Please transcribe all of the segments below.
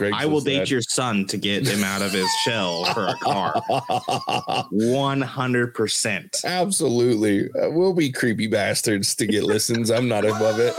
Craigslist. I will date your son to get him out of his shell for a car. 100%. Absolutely. We'll be creepy bastards to get listens. I'm not above it.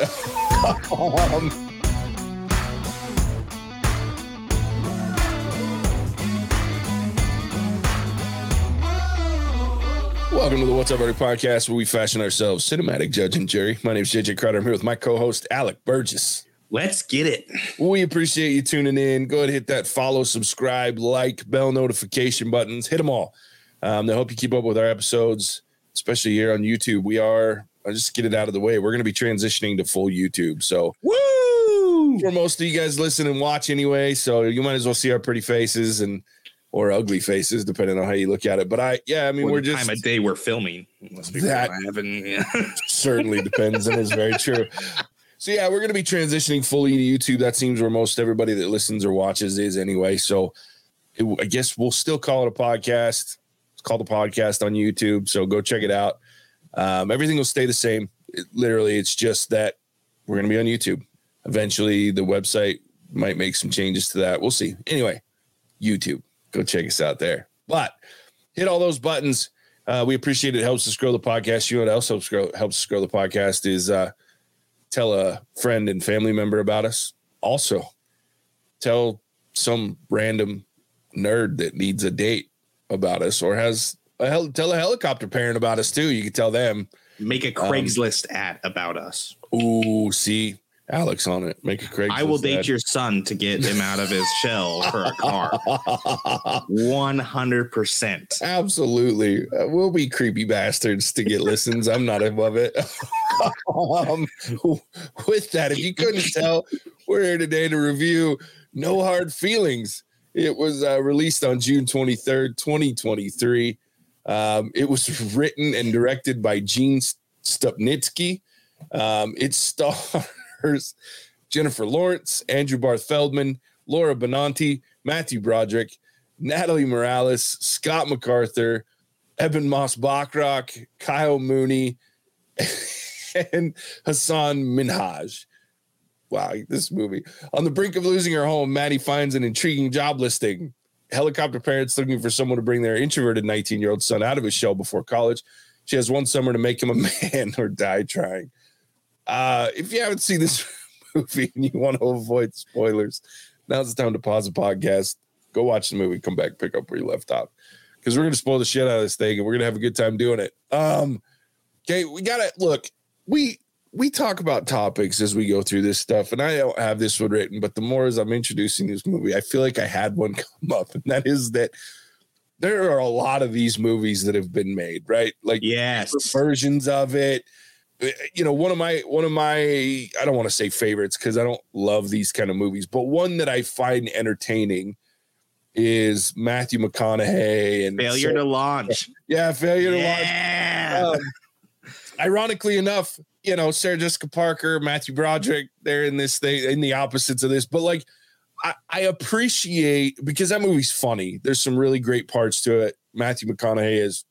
Welcome to the What's Up Everybody podcast, where we fashion ourselves cinematic judge and jury. My name is JJ Crowder. I'm here with my co-host, Alec Burgess. Let's get it. We appreciate you tuning in. Go ahead and hit that follow, subscribe, like, bell notification buttons. Hit them all. They help you keep up with our episodes, especially here on YouTube. We are, I'll just get it out of the way, we're going to be transitioning to full YouTube. So woo! For most of you guys listen and watch anyway, so you might as well see our pretty faces and or ugly faces, depending on how you look at it. But we're just time of day we're filming. Certainly depends, and is very true. So yeah, we're gonna be transitioning fully to YouTube. That seems where most everybody that listens or watches is anyway. So I guess we'll still call it a podcast. It's called a podcast on YouTube. So go check it out. Everything will stay the same. It's just that we're gonna be on YouTube. Eventually, the website might make some changes to that. We'll see. Anyway, YouTube. Go check us out there. But hit all those buttons. We appreciate it. It helps us grow the podcast. You know what else helps us grow the podcast is tell a friend and family member about us. Also, tell some random nerd that needs a date about us, or tell a helicopter parent about us too. You can tell them. Make a Craigslist ad about us. Ooh, see? Alex on it. Make a Craigslist. I will date your son to get him out of his shell for a car. 100%. Absolutely. We'll be creepy bastards to get listens. I'm not above it. With that, if you couldn't tell, we're here today to review No Hard Feelings. It was released on June 23rd, 2023. It was written and directed by Gene Stupnitsky. It stars Jennifer Lawrence, Andrew Barth Feldman, Laura Benanti, Matthew Broderick, Natalie Morales, Scott MacArthur, Evan Moss Bachrock, Kyle Mooney, and Hassan Minhaj. Wow, this movie. On the brink of losing her home, Maddie finds an intriguing job listing. Helicopter parents looking for someone to bring their introverted 19-year-old son out of his shell before college. She has one summer to make him a man or die trying. If you haven't seen this movie and you want to avoid spoilers, now's the time to pause the podcast, go watch the movie, come back, pick up where you left off, because we're going to spoil the shit out of this thing and we're going to have a good time doing it. Okay, we got to look. We talk about topics as we go through this stuff, and I don't have this one written, but the more as I'm introducing this movie, I feel like I had one come up, and that is that there are a lot of these movies that have been made, right? Like, yes, versions of it. You know, one of my, I don't want to say favorites because I don't love these kind of movies, but one that I find entertaining is Matthew McConaughey and Failure to Launch. Yeah, Failure to Launch. Ironically enough, you know, Sarah Jessica Parker, Matthew Broderick, they're in this thing, in the opposites of this, but like I appreciate, because that movie's funny. There's some really great parts to it. Matthew McConaughey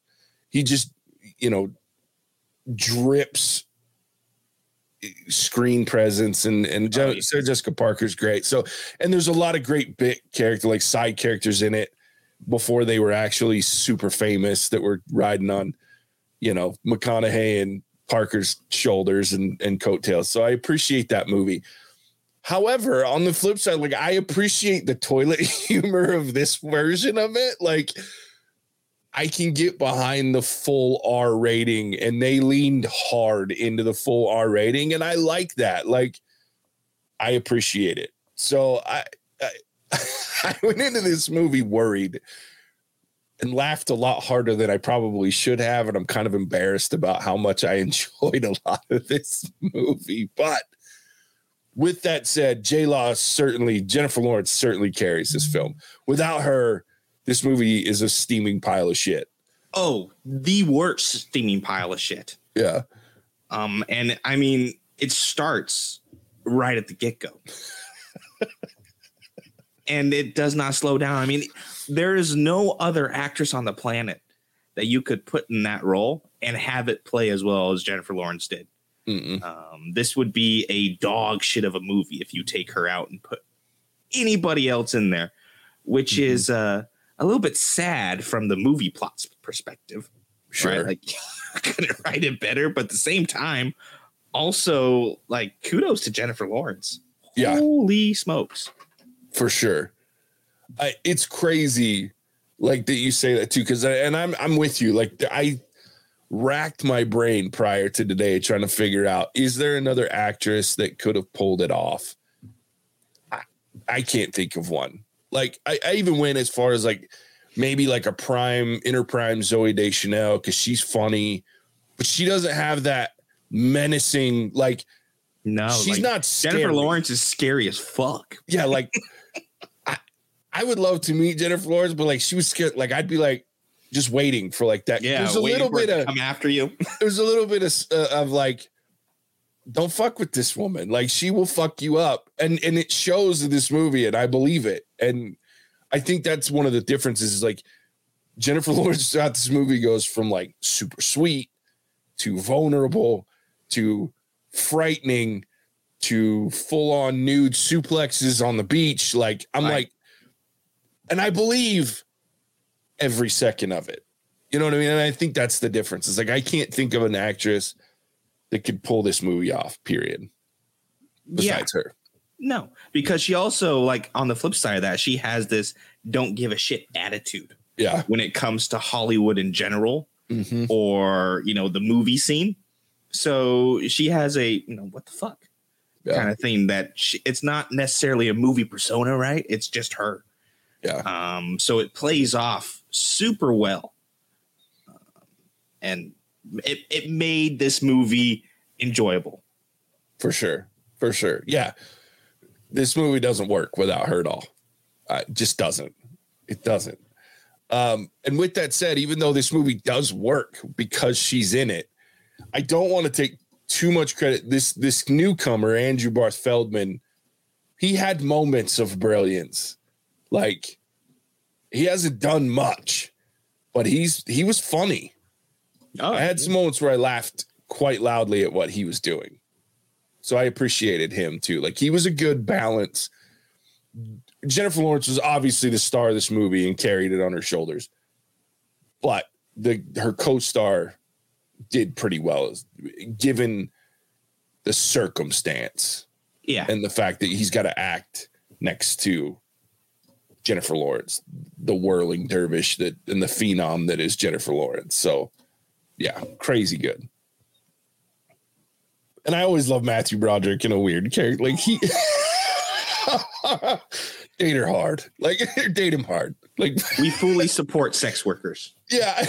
drips screen presence and Sarah Jessica Parker's great. So, and there's a lot of great side characters in it before they were actually super famous that were riding on, you know, McConaughey and Parker's shoulders and coattails. So I appreciate that movie. However, on the flip side, like I appreciate the toilet humor of this version of it. Like, I can get behind the full R rating, and they leaned hard into the full R rating. And I like that. Like, I appreciate it. So I went into this movie worried and laughed a lot harder than I probably should have. And I'm kind of embarrassed about how much I enjoyed a lot of this movie. But with that said, Jennifer Lawrence certainly carries this film. Without her, this movie is a steaming pile of shit. Oh, the worst steaming pile of shit. Yeah. And I mean, it starts right at the get-go. And it does not slow down. I mean, there is no other actress on the planet that you could put in that role and have it play as well as Jennifer Lawrence did. This would be a dog shit of a movie if you take her out and put anybody else in there, which is a little bit sad from the movie plot's perspective. Sure. Right? Like, couldn't write it better, but at the same time, also, like, kudos to Jennifer Lawrence. Yeah. Holy smokes. For sure. It's crazy, like, that you say that, too, because, and I'm with you. Like, I racked my brain prior to today trying to figure out, is there another actress that could have pulled it off? I can't think of one. Like, I even went as far as, like, maybe, like, a prime, inter-prime Zooey Deschanel, because she's funny, but she doesn't have that menacing, like, no, she's like, not scary. Jennifer Lawrence is scary as fuck. Yeah, like, I would love to meet Jennifer Lawrence, but, like, she was scared. Like, I'd be, like, just waiting for, like, that. Yeah, there's a little bit of, come after you. There's a little bit of, like, don't fuck with this woman. Like, she will fuck you up. And it shows in this movie, and I believe it. And I think that's one of the differences is, like, Jennifer Lawrence throughout this movie goes from, like, super sweet to vulnerable to frightening to full-on nude suplexes on the beach. Like, I'm like, and I believe every second of it. You know what I mean? And I think that's the difference. It's like, I can't think of an actress that could pull this movie off, period. Besides her. No, because she also, like, on the flip side of that, she has this don't give a shit attitude. Yeah. When it comes to Hollywood in general or, you know, the movie scene. So she has a, you know, what the fuck kind of thing that it's not necessarily a movie persona, right? It's just her. Yeah. So it plays off super well. And it made this movie enjoyable. For sure. For sure. Yeah. This movie doesn't work without her at all. It just doesn't. It doesn't. And with that said, even though this movie does work because she's in it, I don't want to take too much credit. This newcomer, Andrew Barth Feldman, he had moments of brilliance. Like, he hasn't done much, but he was funny. Oh, I had some moments where I laughed quite loudly at what he was doing. So I appreciated him, too. Like, he was a good balance. Jennifer Lawrence was obviously the star of this movie and carried it on her shoulders. But her co-star did pretty well, given the circumstance. Yeah. And the fact that he's got to act next to Jennifer Lawrence, the whirling dervish and the phenom that is Jennifer Lawrence. So, yeah, crazy good. And I always love Matthew Broderick in a weird character. Like, he date her hard. Like, date him hard. Like, we fully support sex workers. Yeah.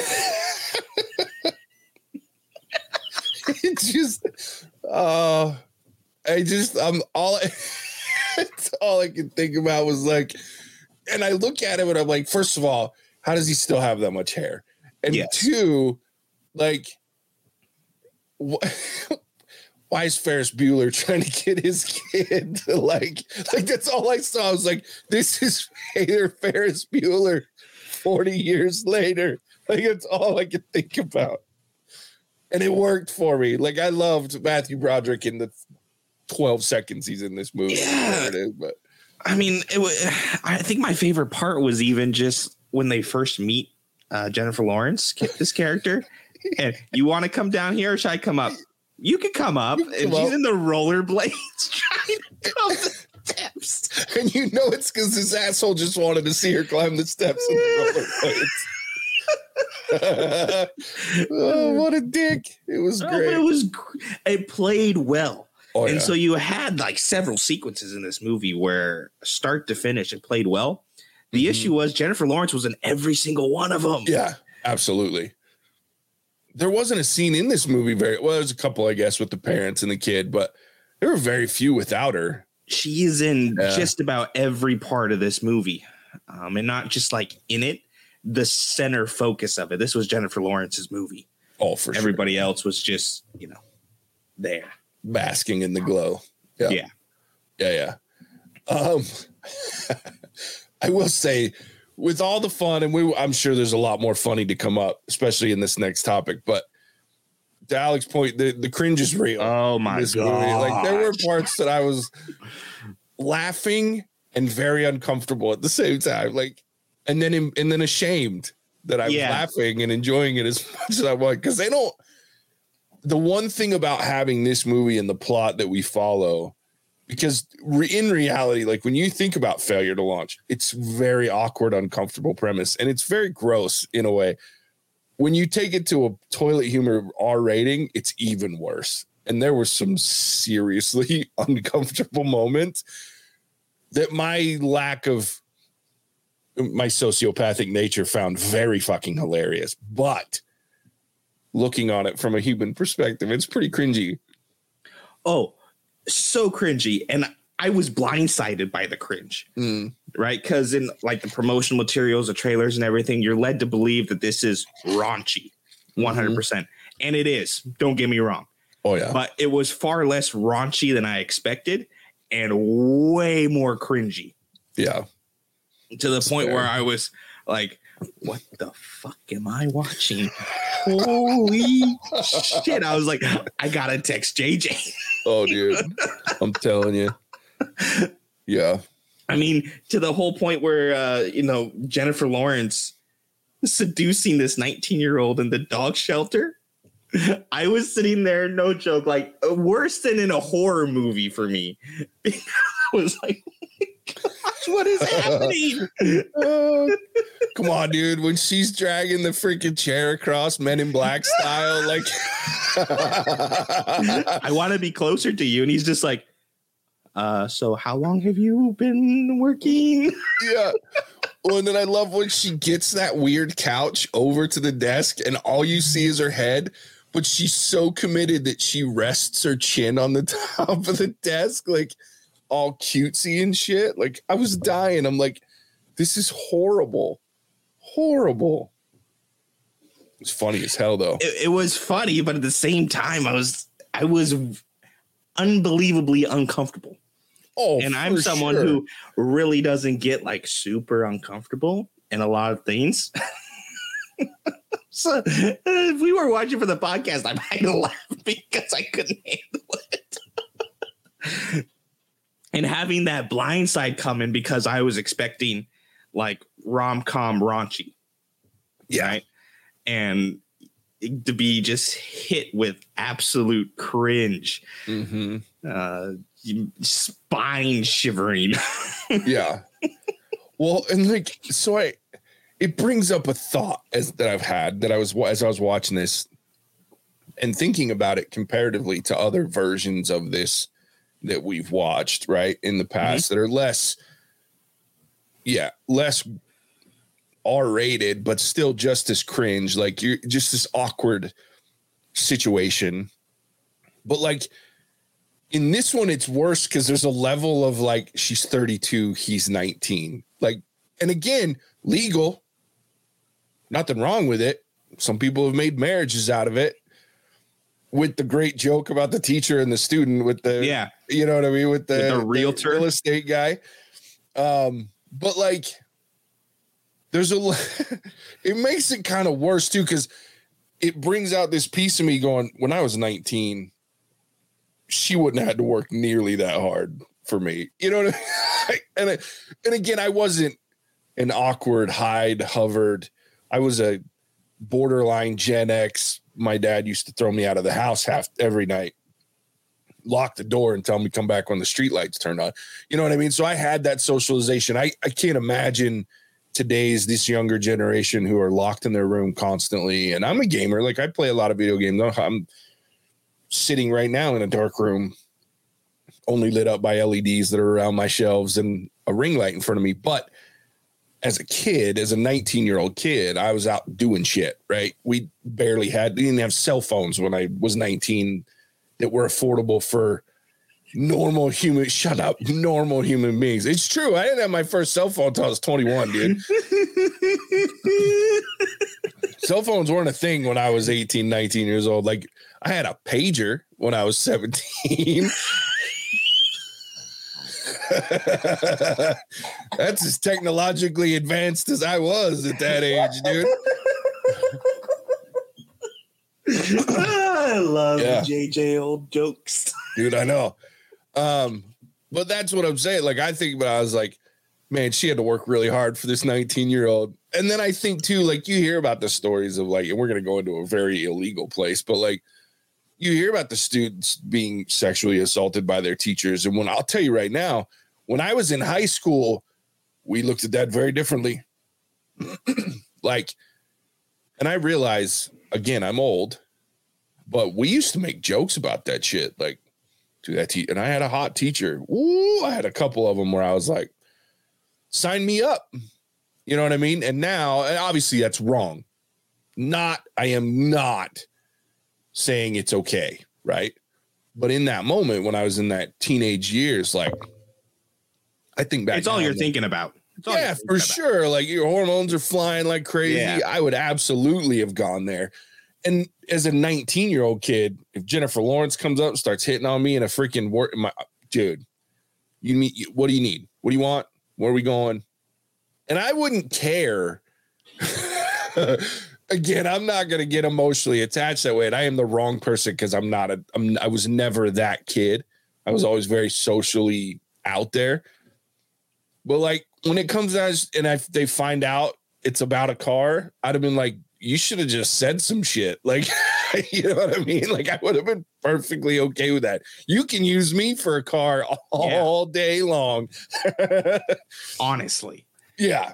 It's just it's all I could think about was, like, and I look at him and I'm like, first of all, how does he still have that much hair? And two, like, why is Ferris Bueller trying to get his kid? To like that's all I saw. I was like, this is Ferris Bueller 40 years later. Like, that's all I could think about. And it worked for me. Like, I loved Matthew Broderick in the 12 seconds he's in this movie. Yeah. It is, but I mean, I think my favorite part was even just when they first meet Jennifer Lawrence, this character. And you want to come down here or should I come up? You can come up. And she's in the rollerblades trying to climb the steps. And you know it's because this asshole just wanted to see her climb the steps in the rollerblades. Oh, what a dick. It was great. It played well. Oh, and so you had, like, several sequences in this movie where start to finish it played well. The issue was Jennifer Lawrence was in every single one of them. Yeah, absolutely. There wasn't a scene in this movie there's a couple, I guess, with the parents and the kid, but there were very few without her. She is in just about every part of this movie. And not just, like, in it, the center focus of it. This was Jennifer Lawrence's movie. Oh, for sure. Everybody else was just, you know, there. Basking in the glow. Yeah. I will say, with all the fun, and I'm sure there's a lot more funny to come up, especially in this next topic, but to Alec's point, the cringe is real. Oh my god. Like, there were parts that I was laughing and very uncomfortable at the same time. Like, and then ashamed that I was laughing and enjoying it as much as I was, because they don't. The one thing about having this movie and the plot that we follow, because in reality, like when you think about failure to launch, it's very awkward, uncomfortable premise, and it's very gross in a way. When you take it to a toilet humor R rating, it's even worse. And there were some seriously uncomfortable moments that my lack of my sociopathic nature found very fucking hilarious. But looking on it from a human perspective, it's pretty cringy. Oh, so cringy. And I was blindsided by the cringe, right? Because in like the promotional materials, the trailers and everything, you're led to believe that this is raunchy 100%. Mm-hmm. And it is. Don't get me wrong. Oh, yeah. But it was far less raunchy than I expected and way more cringy. Yeah. To the point where I was like, what the fuck am I watching? Holy shit. I was like, I gotta text JJ. Oh, dude. I'm telling you. Yeah. I mean, to the whole point where, Jennifer Lawrence seducing this 19-year-old in the dog shelter. I was sitting there, no joke, like worse than in a horror movie for me. I was like, what is happening? Come on, dude. When she's dragging the freaking chair across Men in Black style, like, I want to be closer to you. And he's just like, so how long have you been working? Yeah. Well, and then I love when she gets that weird couch over to the desk and all you see is her head. But she's so committed that she rests her chin on the top of the desk, like all cutesy and shit. Like, I was dying. I'm like, this is horrible. Horrible. It's funny as hell, though. It was funny, but at the same time, I was unbelievably uncomfortable. Oh, and I'm someone who really doesn't get like super uncomfortable in a lot of things. So if we were watching for the podcast, I might laugh because I couldn't handle it. And having that blindside come in because I was expecting like rom-com raunchy. Yeah. Right? And to be just hit with absolute cringe. Mm-hmm. Spine shivering. Yeah. Well, and like, so it brings up a thought that I've had as I was watching this and thinking about it comparatively to other versions of this that we've watched, right, in the past, mm-hmm. that are less R-rated, but still just as cringe. Like, you're just this awkward situation. But like in this one, it's worse because there's a level of like, she's 32, he's 19. Like, and again, legal. Nothing wrong with it. Some people have made marriages out of it. With the great joke about the teacher and the student, with the, you know what I mean? With the realtor, the real estate guy. But like, it makes it kind of worse too, because it brings out this piece of me going, when I was 19, she wouldn't have had to work nearly that hard for me. You know what I mean? And again, I wasn't an awkward, hovered. I was a borderline Gen X. My dad used to throw me out of the house every night, lock the door and tell me come back when the streetlights turn on. You know what I mean? So I had that socialization. I can't imagine today's this younger generation who are locked in their room constantly. And I'm a gamer. Like, I play a lot of video games. I'm sitting right now in a dark room, only lit up by LEDs that are around my shelves and a ring light in front of me. But as a kid, as a 19-year-old kid, I was out doing shit, right? We didn't have cell phones when I was 19 that were affordable for normal human beings. It's true. I didn't have my first cell phone until I was 21, dude. Cell phones weren't a thing when I was 18, 19 years old. Like, I had a pager when I was 17. That's as technologically advanced as I was at that age, dude. I love JJ old jokes, dude. I know, but that's what I'm saying. Like, I think, but I was like, man, she had to work really hard for this 19-year-old. And then I think too, like, you hear about the stories of, like, and we're going to go into a very illegal place, but like, you hear about the students being sexually assaulted by their teachers. And when, I'll tell you right now, when I was in high school, we looked at that very differently. Like, and I realize, again, I'm old, but we used to make jokes about that shit. Like, dude, that teacher, and I had a hot teacher. Ooh, I had a couple of them where I was like, sign me up. You know what I mean? And now, and obviously that's wrong. I am not saying it's okay, right? But in that moment, when I was in that teenage years, like, I think back, it's all you're thinking about. Yeah, for sure. Like, your hormones are flying like crazy. Yeah. I would absolutely have gone there. And as a 19-year-old kid, if Jennifer Lawrence comes up and starts hitting on me in a freaking word, dude, you mean, what do you need? What do you want? Where are we going? And I wouldn't care. Again, I'm not going to get emotionally attached that way. And I am the wrong person because I was never that kid. I was always very socially out there. But like, when it comes down and they find out it's about a car, I'd have been like, you should have just said some shit. Like, you know what I mean? Like, I would have been perfectly okay with that. You can use me for a car all day long. Honestly. Yeah.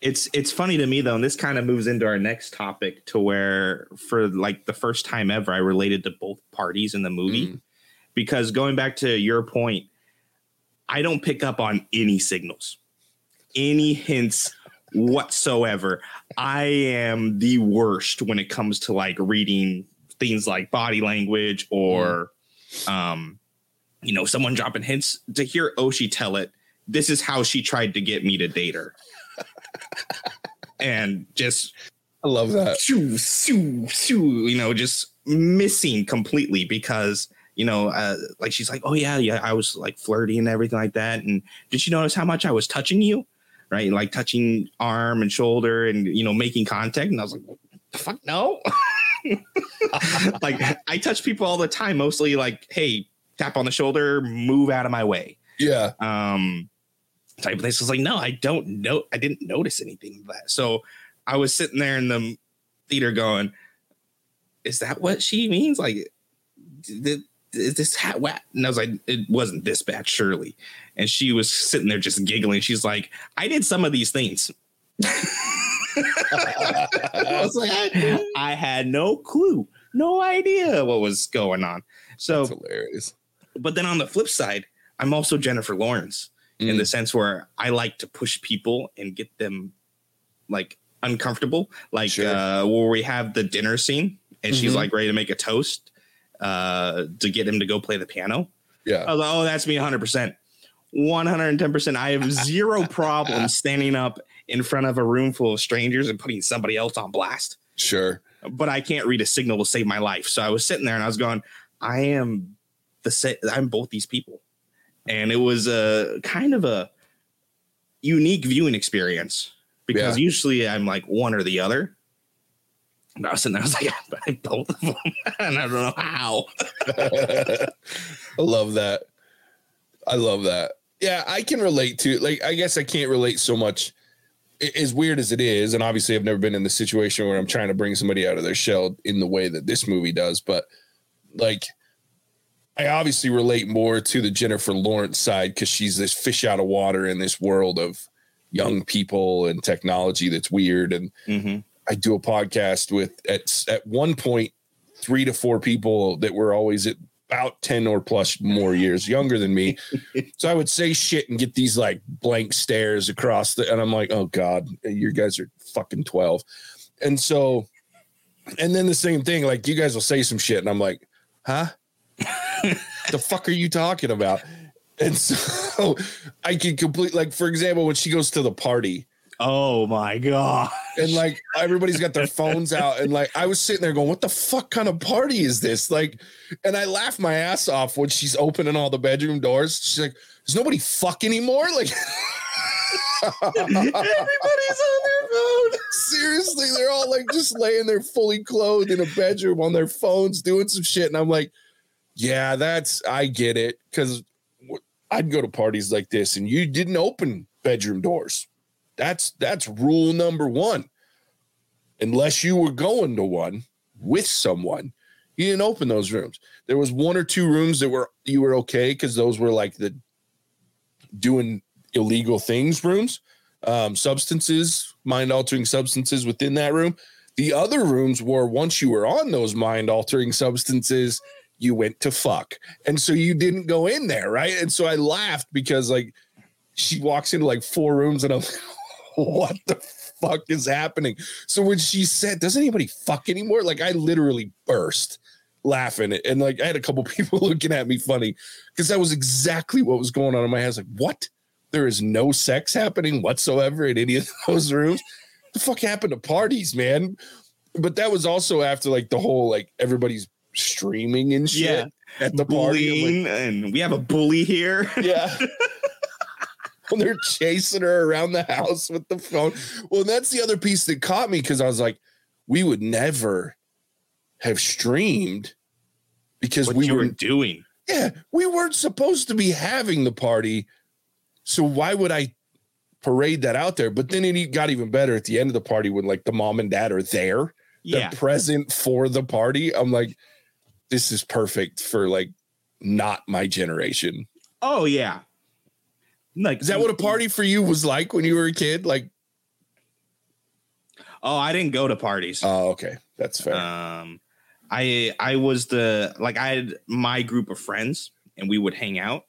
It's funny to me, though, and this kind of moves into our next topic, to where for like the first time ever, I related to both parties in the movie, because going back to your point, I don't pick up on any signals, any hints whatsoever. I am the worst when it comes to like reading things like body language or, you know, someone dropping hints. To hear Oshi tell it, this is how she tried to get me to date her. And just, I love that. You know, just missing completely because, you know, like, she's like, oh, yeah, I was like flirty and everything like that. And did you notice how much I was touching you? Right. Like touching arm and shoulder and, you know, making contact. And I was like, what the fuck? No. Like, I touch people all the time, mostly like, hey, tap on the shoulder, move out of my way. Yeah. Type of things. I was like, no, I didn't notice anything of that. So I was sitting there in the theater going, is that what she means? Like, is this hat whack? And I was like, it wasn't this bad, surely. And she was sitting there just giggling. She's like, I did some of these things. I was like, I had no clue, no idea what was going on. So that's hilarious. But then on the flip side, I'm also Jennifer Lawrence in the sense where I like to push people and get them like uncomfortable. Like, sure. Where we have the dinner scene and she's like ready to make a toast to get him to go play the piano. Yeah. I was like, oh, that's me 100%. 110%. I have zero problem standing up in front of a room full of strangers and putting somebody else on blast. Sure. But I can't read a signal to save my life. So I was sitting there and I was going, I'm both these people. And it was a kind of a unique viewing experience because usually I'm like one or the other. And I was sitting there, I was like, I both of them. And I don't know how. I love that. Yeah, I can relate to it. Like, I guess I can't relate so much, as weird as it is. And obviously, I've never been in the situation where I'm trying to bring somebody out of their shell in the way that this movie does. But like, I obviously relate more to the Jennifer Lawrence side because she's this fish out of water in this world of young people and technology that's weird. And I do a podcast with at one point 3 to 4 people that were always at about 10 or plus more years younger than me. So I would say shit and get these like blank stares across and I'm like, oh God, you guys are fucking 12. And so, and then the same thing, like you guys will say some shit and I'm like, huh? The fuck are you talking about? And so I can complete, like, for example, when she goes to the party. Oh my God. And like, everybody's got their phones out. And like, I was sitting there going, what the fuck kind of party is this? Like, and I laugh my ass off when she's opening all the bedroom doors. She's like, does nobody fuck anymore? Like, everybody's on their phone. Seriously, they're all like just laying there fully clothed in a bedroom on their phones doing some shit. And I'm like, yeah, I get it. Cause I'd go to parties like this and you didn't open bedroom doors. That's rule number one. Unless you were going to one with someone, you didn't open those rooms. There was one or two rooms that you were okay because those were like the doing illegal things rooms, substances, mind-altering substances within that room. The other rooms were once you were on those mind-altering substances, you went to fuck. And so you didn't go in there, right? And so I laughed because like she walks into like four rooms and I'm like, what the fuck is happening? So when she said, does anybody fuck anymore? Like I literally burst laughing. And like I had a couple people looking at me funny because that was exactly what was going on in my head. I was like, what? There is no sex happening whatsoever in any of those rooms. What the fuck happened to parties, man? But that was also after like the whole like everybody's streaming and shit at the party. Like, and we have a bully here. Yeah. When they're chasing her around the house with the phone. Well, that's the other piece that caught me because I was like, we would never have streamed because we were doing. Yeah, we weren't supposed to be having the party. So why would I parade that out there? But then it got even better at the end of the party when like the mom and dad are there. Yeah. They're present for the party. I'm like, this is perfect for like not my generation. Oh, yeah. Like, is that what a party for you was like when you were a kid? Like, oh, I didn't go to parties. Oh, okay, that's fair. I was the like I had my group of friends and we would hang out,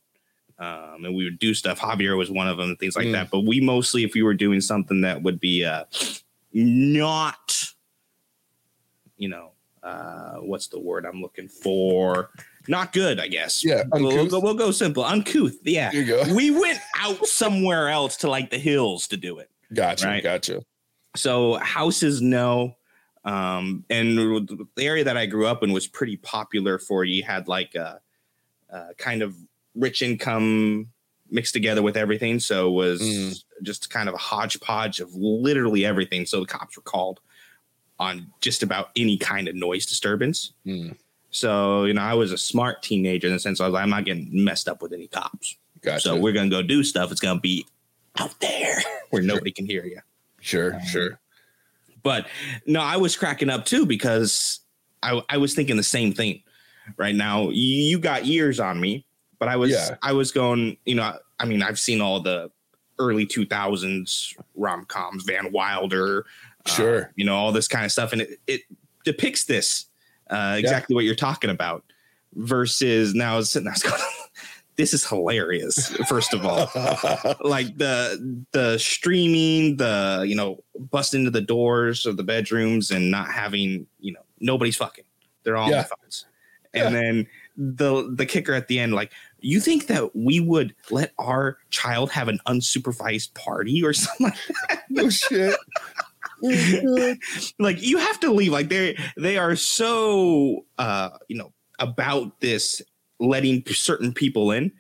and we would do stuff. Javier was one of them, and things like that. But we mostly, if we were doing something that would be not, you know, what's the word I'm looking for? Not good, I guess. Yeah, we'll go simple. Uncouth. Yeah, there you go. We went out somewhere else to like the hills to do it. Gotcha, right? Gotcha. So houses, no. And the area that I grew up in was pretty popular for you had like a kind of rich income mixed together with everything. So it was just kind of a hodgepodge of literally everything. So the cops were called on just about any kind of noise disturbance. So, you know, I was a smart teenager in the sense I was like, I'm not getting messed up with any cops. Gotcha. So we're going to go do stuff. It's going to be out there where nobody can hear you. Sure, sure. But no, I was cracking up, too, because I was thinking the same thing right now. You got years on me, but I was going, you know, I mean, I've seen all the early 2000s rom-coms, Van Wilder, you know, all this kind of stuff. And it depicts this. Exactly what you're talking about versus now I was sitting there going, this is hilarious. First of all, like the streaming, the, you know, busting into the doors of the bedrooms and not having, you know, nobody's fucking, they're all on the phones. And then the kicker at the end, like, you think that we would let our child have an unsupervised party or something like that? No shit. Like, you have to leave. Like, they are so you know, about this letting certain people in,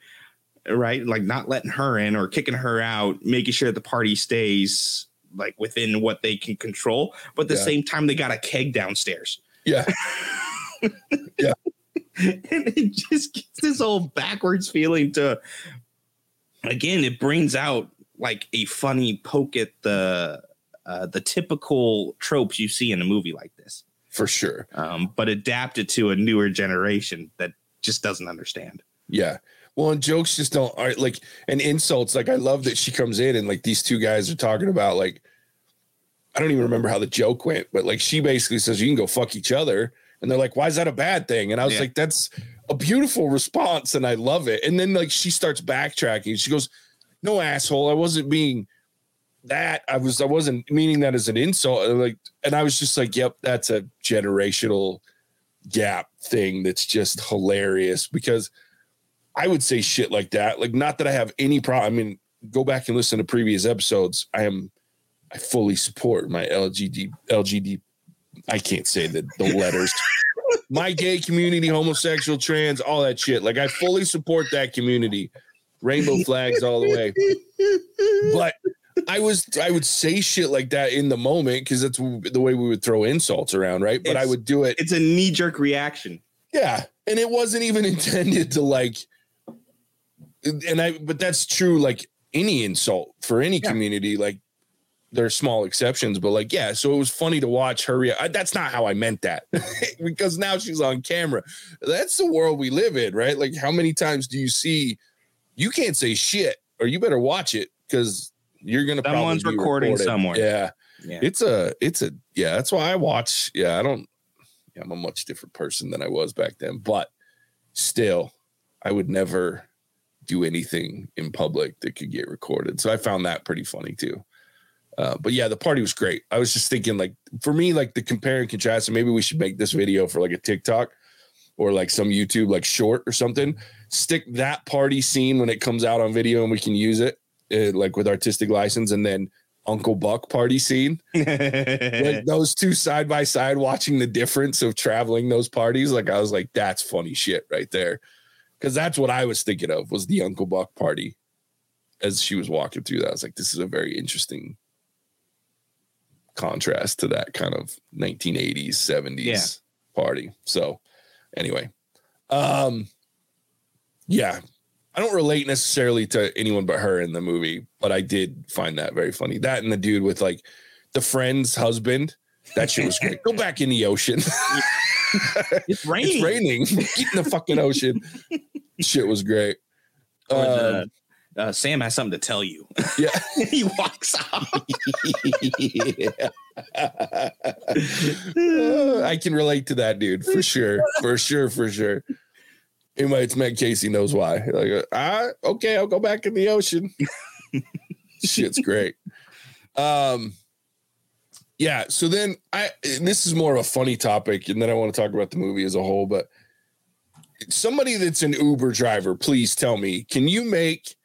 right? Like, not letting her in or kicking her out, making sure that the party stays like within what they can control, but at the same time they got a keg downstairs. And it just gets this whole backwards feeling to, again, it brings out like a funny poke at the typical tropes you see in a movie like this, for sure, but adapted to a newer generation that just doesn't understand. Yeah, well, and jokes just don't are like, and insults. Like, I love that she comes in and like these two guys are talking about like, I don't even remember how the joke went, but like she basically says you can go fuck each other, and they're like, why is that a bad thing? And I was like, that's a beautiful response, and I love it. And then like she starts backtracking. She goes, no asshole, I wasn't being. That I wasn't meaning that as an insult. Like, and I was just like, yep, that's a generational gap thing. That's just hilarious because I would say shit like that. Like, not that I have any problem. I mean, go back and listen to previous episodes. I fully support my LGBT. I can't say the letters, my gay community, homosexual, trans, all that shit. Like, I fully support that community. Rainbow flags all the way. But I would say shit like that in the moment because that's the way we would throw insults around, right? But I would do it. It's a knee-jerk reaction. Yeah, and it wasn't even intended to like. But that's true. Like, any insult for any community. Like, there's small exceptions, but like, yeah. So it was funny to watch her. That's not how I meant that because now she's on camera. That's the world we live in, right? Like, how many times do you see you can't say shit or you better watch it because you're going to probably someone's recording somewhere. Yeah. Yeah. It's that's why I watch. Yeah. I'm a much different person than I was back then, but still I would never do anything in public that could get recorded. So I found that pretty funny too. But yeah, the party was great. I was just thinking, like, for me, like the compare and contrast, and maybe we should make this video for like a TikTok or like some YouTube, like short or something, stick that party scene when it comes out on video and we can use it like with artistic license. And then Uncle Buck party scene, like those two side by side, watching the difference of traveling those parties. Like, I was like, that's funny shit right there. Cause that's what I was thinking of, was the Uncle Buck party as she was walking through that. I was like, this is a very interesting contrast to that kind of 1980s, 70s party. So anyway, I don't relate necessarily to anyone but her in the movie, but I did find that very funny. That and the dude with like the friend's husband, that shit was great. Go back in the ocean. It's raining. It's raining. Get in the fucking ocean. Shit was great. Sam has something to tell you. Yeah. He walks off. I can relate to that dude for sure. Anyway, it's Matt Casey knows why. Like, okay, I'll go back in the ocean. Shit's great. So then this is more of a funny topic, and then I want to talk about the movie as a whole, but somebody that's an Uber driver, please tell me, can you make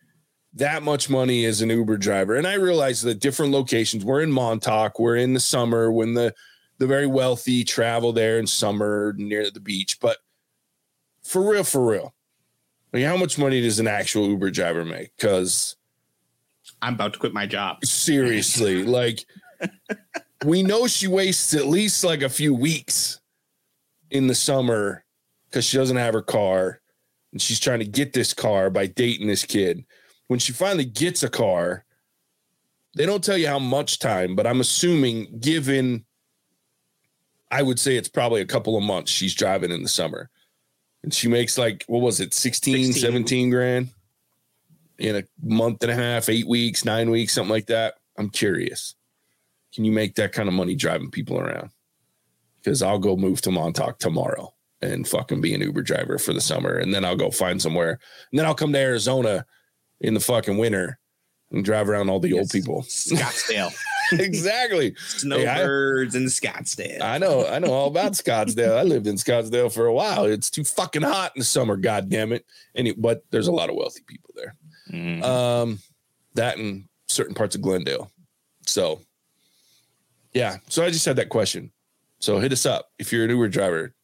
that much money as an Uber driver? And I realize that different locations, we're in Montauk, we're in the summer when the very wealthy travel there in summer near the beach, but For real. Like, how much money does an actual Uber driver make? Because I'm about to quit my job. Seriously. Like, we know she wastes at least like a few weeks in the summer because she doesn't have her car. And she's trying to get this car by dating this kid. When she finally gets a car, they don't tell you how much time, but I'm assuming given, I would say it's probably a couple of months she's driving in the summer. And she makes like, what was it, 16, 17 grand in a month and a half, 8 weeks, 9 weeks, something like that. I'm curious. Can you make that kind of money driving people around? Because I'll go move to Montauk tomorrow and fucking be an Uber driver for the summer. And then I'll go find somewhere. And then I'll come to Arizona in the fucking winter and drive around all the old people. Scottsdale. Exactly. Snowbirds in Scottsdale. I know all about Scottsdale. I lived in Scottsdale for a while. It's too fucking hot in the summer, goddammit. But there's a lot of wealthy people there. Mm. That and certain parts of Glendale. So, yeah. So I just had that question. So hit us up. If you're an Uber driver,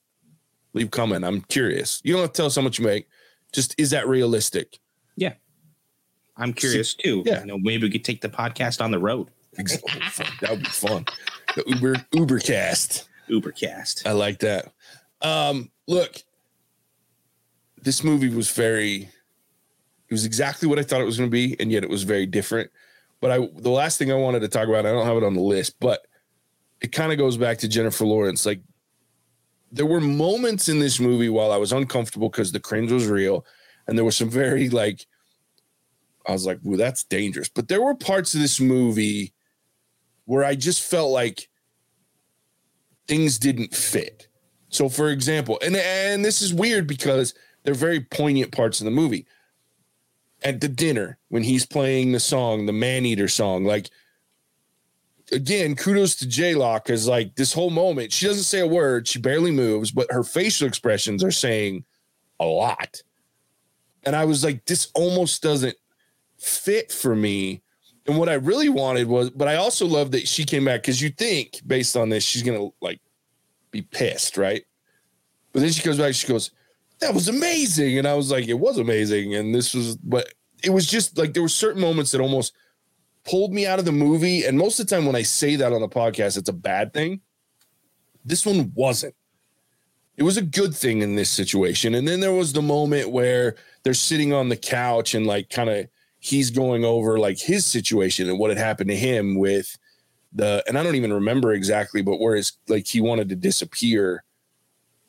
leave a comment. I'm curious. You don't have to tell us how much you make. Just, is that realistic? Yeah. I'm curious, too. Yeah. You know, maybe we could take the podcast on the road. That would be fun. The Ubercast. I like that. Look, this movie was it was exactly what I thought it was going to be, and yet it was very different. But the last thing I wanted to talk about, I don't have it on the list, but it kind of goes back to Jennifer Lawrence. Like, there were moments in this movie while I was uncomfortable because the cringe was real, and there were some very, like, I was like, "Ooh, that's dangerous." But there were parts of this movie where I just felt like things didn't fit. So, for example, and this is weird because they're very poignant parts of the movie. At the dinner, when he's playing the song, the Maneater song, like, again, kudos to J-Lock, because like this whole moment, she doesn't say a word, she barely moves, but her facial expressions are saying a lot. And I was like, this almost doesn't fit for me. And what I really wanted was, but I also love that she came back, because you think based on this she's gonna like be pissed, right? But then she comes back, she goes, that was amazing. And I was like, it was amazing. And this was, but it was just like there were certain moments that almost pulled me out of the movie. And most of the time when I say that on the podcast, it's a bad thing. This one wasn't. It was a good thing in this situation. And then there was the moment where they're sitting on the couch and like kind of he's going over like his situation and what had happened to him with the, and I don't even remember exactly, but where it's like he wanted to disappear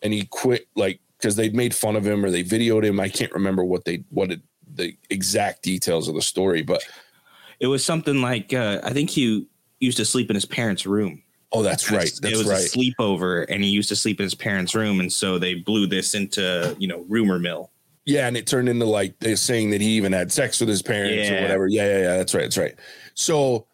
and he quit, like, because they'd made fun of him or they videoed him. I can't remember the exact details of the story, but it was something like, I think he used to sleep in his parents' room. Oh, that's right. That's right. It was a sleepover and he used to sleep in his parents' room. And so they blew this into, rumor mill. Yeah. And it turned into like they're saying that he even had sex with his parents or whatever. Yeah. That's right. That's right. So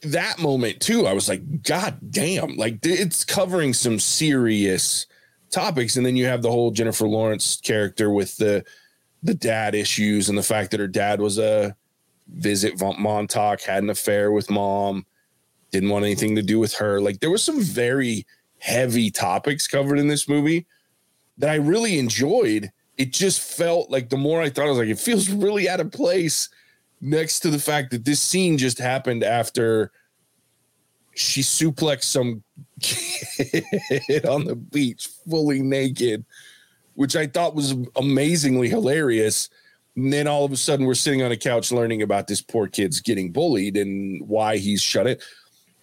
that moment too, I was like, God damn, like it's covering some serious topics. And then you have the whole Jennifer Lawrence character with the dad issues and the fact that her dad was a visit Montauk, had an affair with mom, didn't want anything to do with her. Like there was some very heavy topics covered in this movie that I really enjoyed. It just felt like the more I thought, I was like, it feels really out of place next to the fact that this scene just happened after she suplexed some kid on the beach fully naked, which I thought was amazingly hilarious. And then all of a sudden we're sitting on a couch learning about this poor kid's getting bullied and why he's shut it.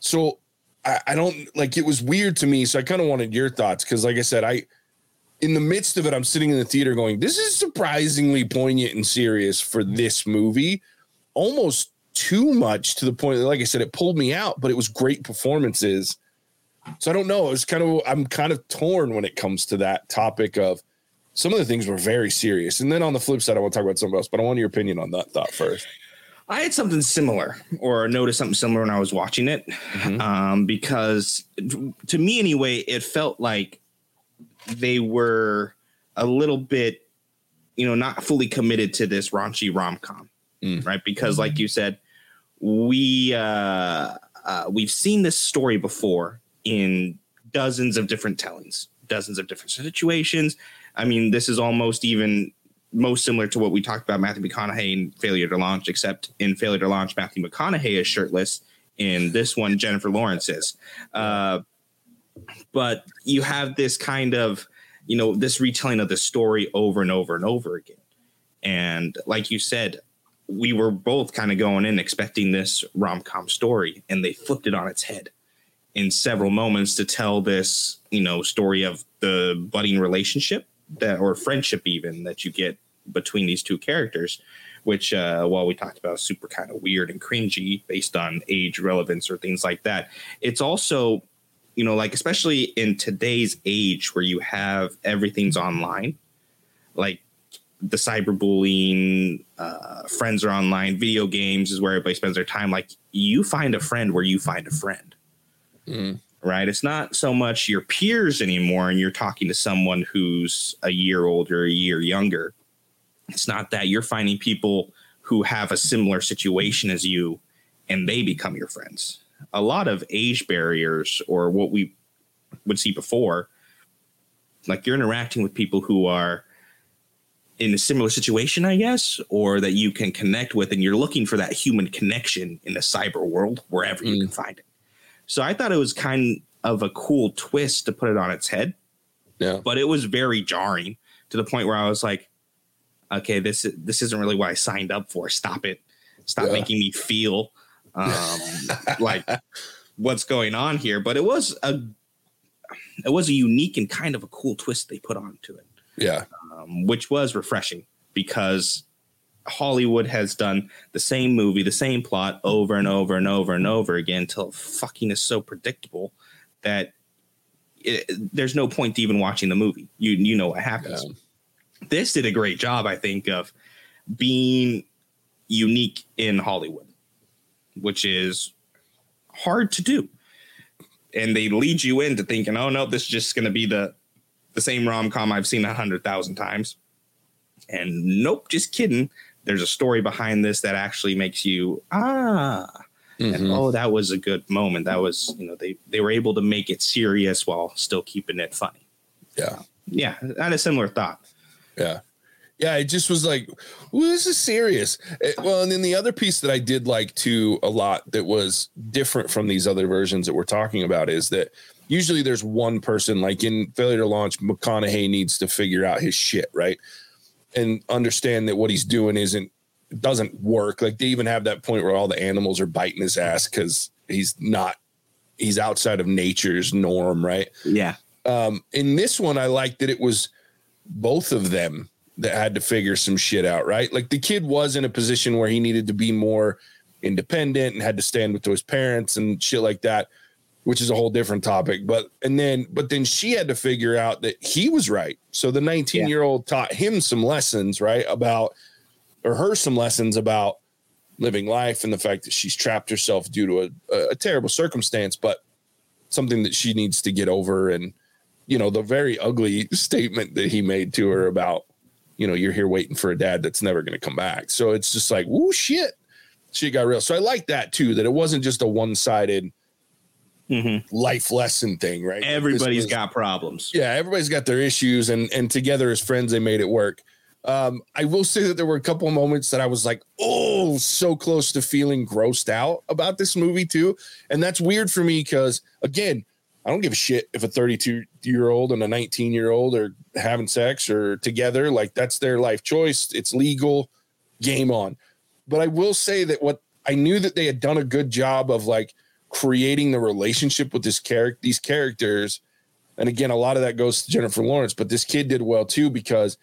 So I don't, like, it was weird to me. So I kind of wanted your thoughts. Cause like I said, in the midst of it, I'm sitting in the theater going, this is surprisingly poignant and serious for this movie. Almost too much, to the point that, like I said, it pulled me out, but it was great performances. So I don't know. I'm kind of torn when it comes to that topic of some of the things were very serious. And then on the flip side, I want to talk about something else, but I want your opinion on that thought first. I had something similar, or noticed something similar when I was watching it, because to me anyway, it felt like they were a little bit, not fully committed to this raunchy rom-com, right? Because like you said, we've seen this story before in dozens of different tellings, dozens of different situations. I mean, this is almost even most similar to what we talked about Matthew McConaughey in Failure to Launch, except in Failure to Launch, Matthew McConaughey is shirtless. In this one, Jennifer Lawrence is. But you have this kind of, this retelling of the story over and over and over again. And like you said, we were both kind of going in expecting this rom-com story, and they flipped it on its head in several moments to tell this, story of the budding relationship or friendship even that you get between these two characters, which while we talked about super kind of weird and cringy based on age relevance or things like that, it's also... like, especially in today's age where you have everything's online, like the cyberbullying, friends are online, video games is where everybody spends their time. Like, you find a friend where you find a friend, right? It's not so much your peers anymore, and you're talking to someone who's a year older, a year younger. It's not that. You're finding people who have a similar situation as you, and they become your friends. A lot of age barriers, or what we would see before, like you're interacting with people who are in a similar situation, I guess, or that you can connect with, and you're looking for that human connection in the cyber world wherever you can find it. So I thought it was kind of a cool twist to put it on its head, but it was very jarring to the point where I was like, okay, this isn't really what I signed up for. Stop it. Stop making me feel like what's going on here. But it was a unique and kind of a cool twist they put onto it, which was refreshing, because Hollywood has done the same movie, the same plot over and over and over and over again until fucking is so predictable that there's no point to even watching the movie. You know what happens. This did a great job, I think, of being unique in Hollywood, which is hard to do. And they lead you into thinking, oh, no, this is just going to be the same rom-com I've seen 100,000 times. And nope, just kidding. There's a story behind this that actually makes you, and, oh, that was a good moment. That was, they were able to make it serious while still keeping it funny. Yeah, I had a similar thought. Yeah, it just was like, ooh, this is serious. And then the other piece that I did like too a lot that was different from these other versions that we're talking about is that usually there's one person, like in Failure to Launch, McConaughey needs to figure out his shit, right? And understand that what he's doing isn't doesn't work. Like, they even have that point where all the animals are biting his ass because he's outside of nature's norm, right? Yeah. In this one, I liked that it was both of them that had to figure some shit out, right? Like, the kid was in a position where he needed to be more independent and had to stand with his parents and shit like that, which is a whole different topic. But then she had to figure out that he was right. So the 19-year-old taught him some lessons, right? Or her some lessons about living life and the fact that she's trapped herself due to a terrible circumstance, but something that she needs to get over. And, you know, the very ugly statement that he made to her about, you know, you're here waiting for a dad that's never going to come back. So it's just like, woo, shit. She got real. So I like that too, that it wasn't just a one-sided life lesson thing, right? Everybody's got problems. Yeah. Everybody's got their issues, and together as friends, they made it work. I will say that there were a couple of moments that I was like, oh, so close to feeling grossed out about this movie too. And that's weird for me because, again, I don't give a shit if a 32-year-old and a 19-year-old are having sex or together. Like, that's their life choice. It's legal. Game on. But I will say that what I knew that they had done a good job of, like, creating the relationship with this these characters. And again, a lot of that goes to Jennifer Lawrence, but this kid did well too, because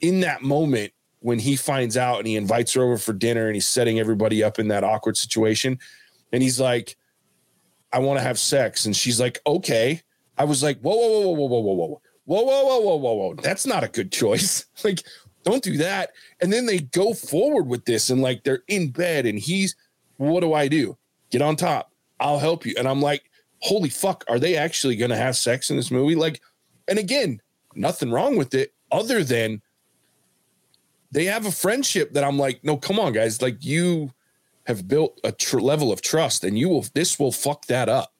in that moment when he finds out and he invites her over for dinner and he's setting everybody up in that awkward situation, and he's like, I want to have sex. And she's like, okay. I was like, whoa. That's not a good choice. Like, don't do that. And then they go forward with this, and like, they're in bed and he's, what do I do? Get on top. I'll help you. And I'm like, holy fuck, are they actually going to have sex in this movie? Like, and again, nothing wrong with it, other than they have a friendship that I'm like, no, come on, guys. Like, you have built a level of trust, and this will fuck that up.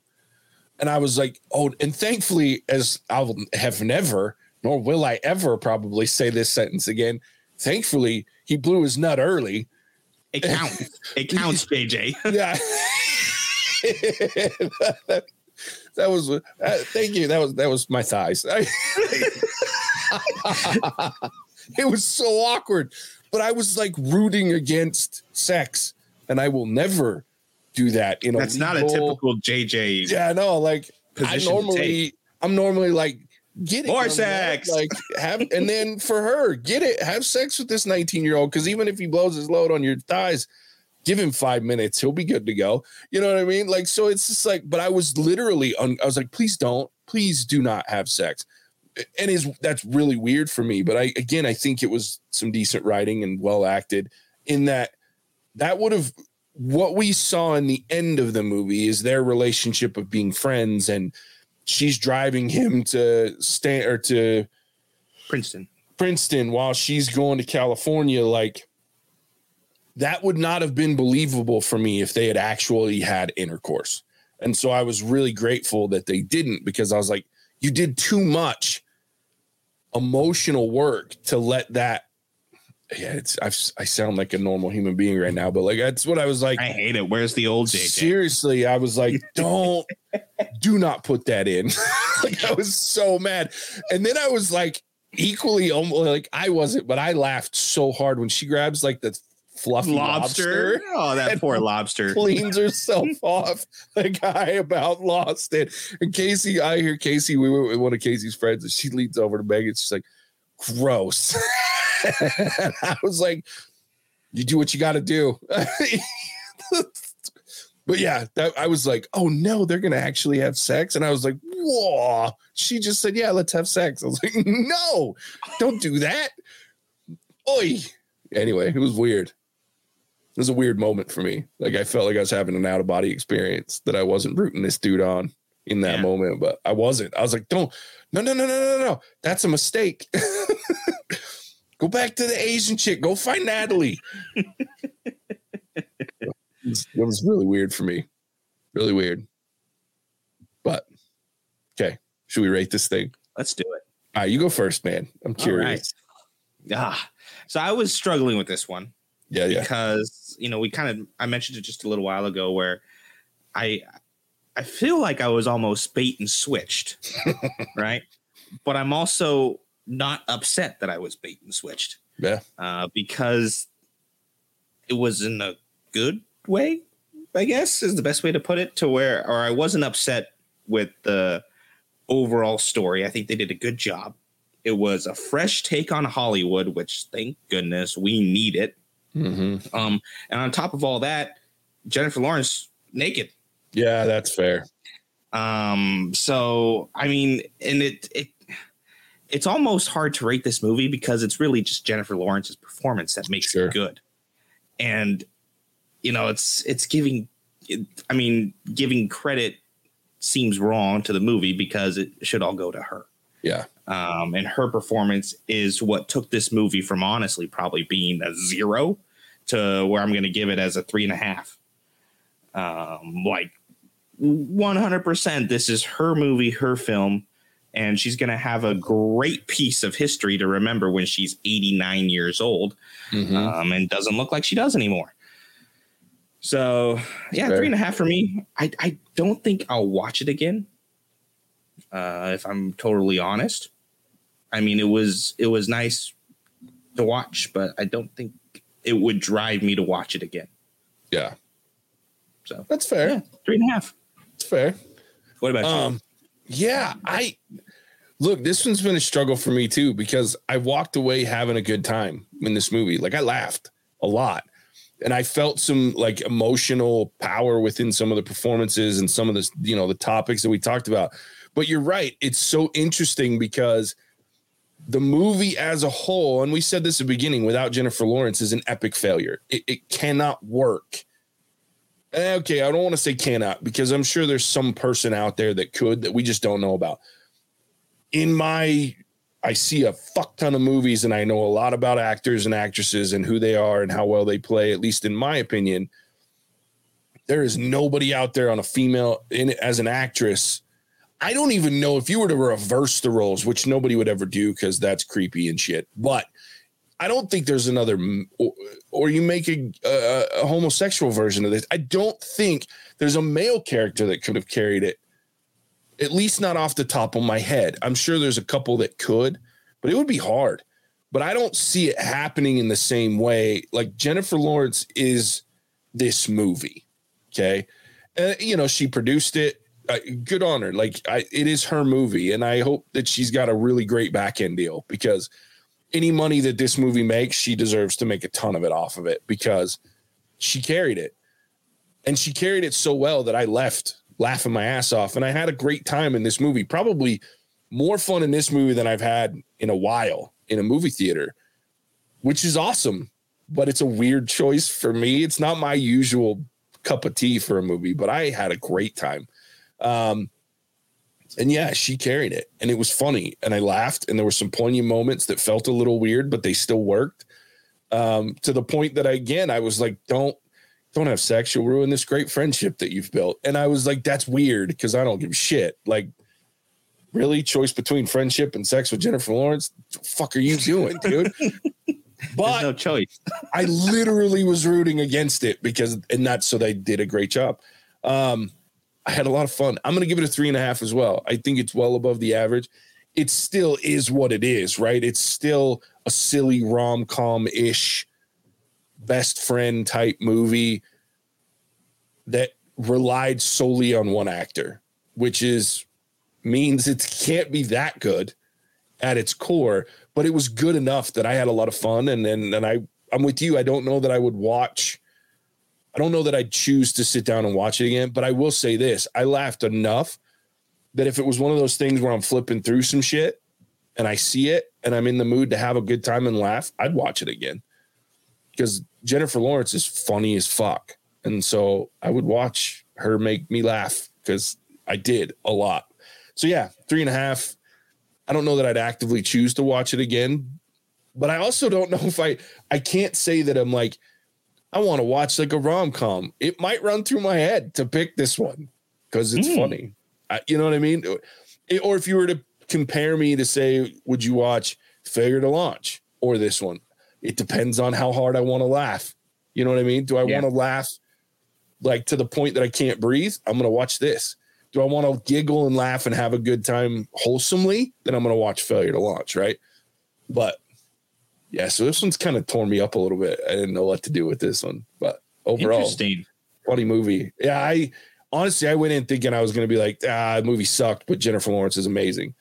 And I was like, oh, and thankfully, as I will have never, nor will I ever probably say this sentence again, thankfully, he blew his nut early. It counts. It counts, JJ. Yeah. That was thank you. That was my thighs. It was so awkward, but I was like rooting against sex, and I will never do that. You know, that's not a typical JJ. Yeah, no. Like, I'm normally like, get it, more sex, like have, and then for her, get it, have sex with this 19-year-old, because even if he blows his load on your thighs, give him 5 minutes, he'll be good to go. You know what I mean? Like, so it's just like, but I was literally, I was like, please do not have sex. And that's really weird for me. But I think it was some decent writing and well acted, in that would have, what we saw in the end of the movie is their relationship of being friends, and she's driving him to Princeton while she's going to California. Like, that would not have been believable for me if they had actually had intercourse. And so I was really grateful that they didn't, because I was like, you did too much emotional work to let that. Yeah, I sound like a normal human being right now, but like, that's what I was like. I hate it. Where's the old JJ? Seriously, I was like, do not put that in. Like, I was so mad. And then I was like, equally, like, I wasn't, but I laughed so hard when she grabs like the fluffy lobster. Oh, that poor lobster. Cleans herself off. The guy about lost it. And Casey, I hear Casey, we went with one of Casey's friends, and she leads over to Megan. She's like, gross. And I was like, you do what you got to do. But yeah, I was like, oh no, they're going to actually have sex. And I was like, whoa. She just said, yeah, let's have sex. I was like, no, don't do that. Oi. Anyway, it was weird. It was a weird moment for me. Like, I felt like I was having an out-of-body experience, that I wasn't rooting this dude on in that moment, but I wasn't. I was like, no. That's a mistake. Go back to the Asian chick. Go find Natalie. It was really weird for me. Really weird. But, okay. Should we rate this thing? Let's do it. All right, you go first, man. I'm curious. All right. So I was struggling with this one. Yeah. Because, you know, I mentioned it just a little while ago, where I feel like I was almost bait and switched, right? But I'm also not upset that I was bait and switched. Yeah. Because it was in a good way, I guess, is the best way to put it, to where, or I wasn't upset with the overall story. I think they did a good job. It was a fresh take on Hollywood, which, thank goodness, we need it. Mm-hmm. And on top of all that, Jennifer Lawrence naked. Yeah, that's fair. So, I mean, and it's almost hard to rate this movie because it's really just Jennifer Lawrence's performance that makes it good. And, you know, it's giving, I mean, giving credit seems wrong to the movie because it should all go to her. Yeah. And her performance is what took this movie from honestly probably being a 0 to where I'm going to give it as a 3.5. Like 100%, this is her movie, her film, and she's going to have a great piece of history to remember when she's 89 years old, mm-hmm. And doesn't look like she does anymore. So yeah, fair. 3.5 for me. I don't think I'll watch it again. If I'm totally honest. I mean, it was nice to watch, but I don't think it would drive me to watch it again. Yeah. So that's fair. Yeah, 3.5. It's fair. What about you? Yeah, this one's been a struggle for me too, because I walked away having a good time in this movie. Like, I laughed a lot and I felt some like emotional power within some of the performances and some of the, you know, the topics that we talked about. But you're right. It's so interesting because the movie as a whole, and we said this at the beginning, without Jennifer Lawrence is an epic failure. It cannot work. Okay, I don't want to say cannot because I'm sure there's some person out there that we just don't know about. I see a fuck ton of movies and I know a lot about actors and actresses and who they are and how well they play, at least in my opinion. There is nobody out there on a female as an actress. I don't even know if you were to reverse the roles, which nobody would ever do because that's creepy and shit. But I don't think there's another, or you make a homosexual version of this. I don't think there's a male character that could have carried it, at least not off the top of my head. I'm sure there's a couple that could, but it would be hard. But I don't see it happening in the same way. Like, Jennifer Lawrence is this movie. Okay. You know, she produced it. Good on her. Like, it is her movie, and I hope that she's got a really great back end deal, because any money that this movie makes, she deserves to make a ton of it off of it, because she carried it, and she carried it so well that I left laughing my ass off, and I had a great time in this movie. Probably more fun in this movie than I've had in a while in a movie theater, which is awesome. But it's a weird choice for me. It's not my usual cup of tea for a movie, but I had a great time. And yeah, she carried it, and it was funny, and I laughed, and there were some poignant moments that felt a little weird, but they still worked, to the point that I was like, don't have sex. You'll ruin this great friendship that you've built. And I was like, that's weird, because I don't give a shit. Like, really, choice between friendship and sex with Jennifer Lawrence? What the fuck are you doing, dude? But there's no choice. I literally was rooting against it so they did a great job. I had a lot of fun. I'm going to give it a 3.5 as well. I think it's well above the average. It still is what it is, right? It's still a silly rom-com-ish best friend type movie that relied solely on one actor, which means it can't be that good at its core, but it was good enough that I had a lot of fun. And I'm with you. I don't know that I don't know that I'd choose to sit down and watch it again, but I will say this. I laughed enough that if it was one of those things where I'm flipping through some shit and I see it and I'm in the mood to have a good time and laugh, I'd watch it again, because Jennifer Lawrence is funny as fuck. And so I would watch her make me laugh, because I did a lot. So yeah, 3.5. I don't know that I'd actively choose to watch it again, but I also don't know if I can't say that I'm like, I want to watch like a rom-com. It might run through my head to pick this one because it's funny. You know what I mean? Or if you were to compare me to say, would you watch Failure to Launch or this one? It depends on how hard I want to laugh. You know what I mean? Do I want to laugh like to the point that I can't breathe? I'm going to watch this. Do I want to giggle and laugh and have a good time wholesomely? Then I'm going to watch Failure to Launch, right? But yeah, so this one's kind of torn me up a little bit. I didn't know what to do with this one, but overall, funny movie. Yeah, I honestly, I went in thinking I was going to be like, the movie sucked, but Jennifer Lawrence is amazing.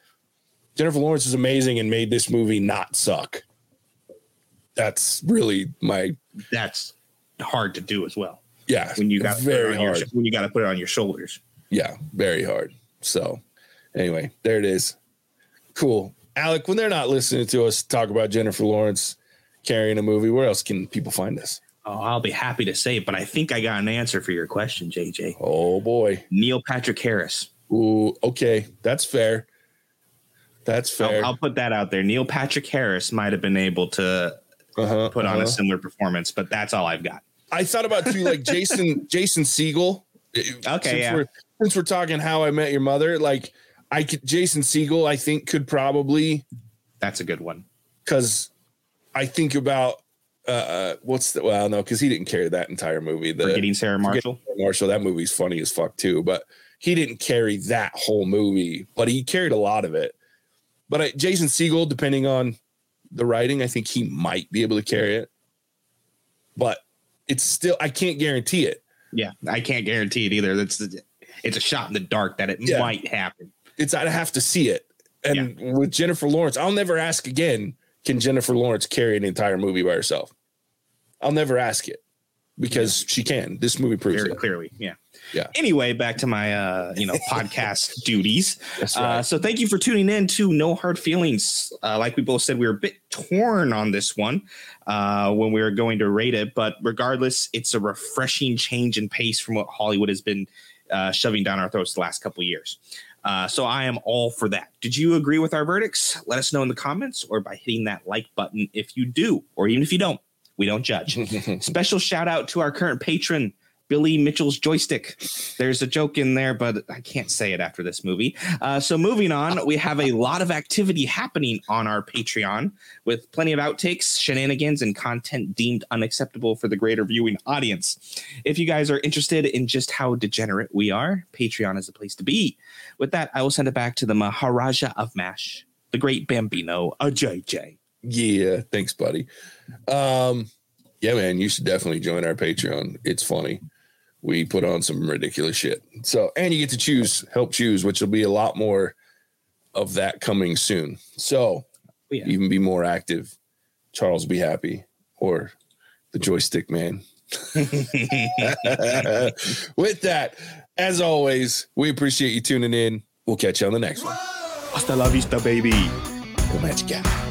Jennifer Lawrence is amazing and made this movie not suck. That's really my. That's hard to do as well. Yeah, when you got very hard. When you got to put it on your shoulders. Yeah, very hard. So, anyway, there it is. Cool, Alec. When they're not listening to us talk about Jennifer Lawrence carrying a movie, where else can people find us? Oh, I'll be happy to say it, but I think I got an answer for your question, JJ. Oh boy, Neil Patrick Harris. Ooh, okay, that's fair. That's fair. I'll put that out there. Neil Patrick Harris might have been able to put on a similar performance, but that's all I've got. I thought about too, like Jason Segel. Okay, since we're talking How I Met Your Mother, like Jason Segel, I think could probably. That's a good one. Because I think about because he didn't carry that entire movie. Forgetting Sarah Marshall. That movie's funny as fuck too, but he didn't carry that whole movie, but he carried a lot of it. But Jason Segel, depending on the writing, I think he might be able to carry it. But it's still, I can't guarantee it. Yeah, I can't guarantee it either. It's a shot in the dark that it might happen. I'd have to see it. And with Jennifer Lawrence, I'll never ask again, can Jennifer Lawrence carry an entire movie by herself? I'll never ask it because she can. This movie proves it. Very clearly, yeah. Anyway, back to my podcast duties. That's right. So thank you for tuning in to No Hard Feelings. Like we both said, we were a bit torn on this one when we were going to rate it, but regardless, it's a refreshing change in pace from what Hollywood has been shoving down our throats the last couple of years. So I am all for that. Did you agree with our verdicts? Let us know in the comments or by hitting that like button if you do, or even if you don't, we don't judge. Special shout out to our current patron, Billy Mitchell's joystick. There's a joke in there, but I can't say it after this movie. So moving on, we have a lot of activity happening on our Patreon with plenty of outtakes, shenanigans, and content deemed unacceptable for the greater viewing audience. If you guys are interested in just how degenerate we are, Patreon is the place to be. With that, I will send it back to the Maharaja of MASH, the great Bambino, JJ. Yeah, thanks, buddy. Yeah, man, you should definitely join our Patreon. It's funny. We put on some ridiculous shit. So, and you get to help choose, which will be a lot more of that coming soon. So, even be more active. Charles Be Happy or the Joystick Man. With that, as always, we appreciate you tuning in. We'll catch you on the next one. Hasta la vista, baby. Go Magic Guy.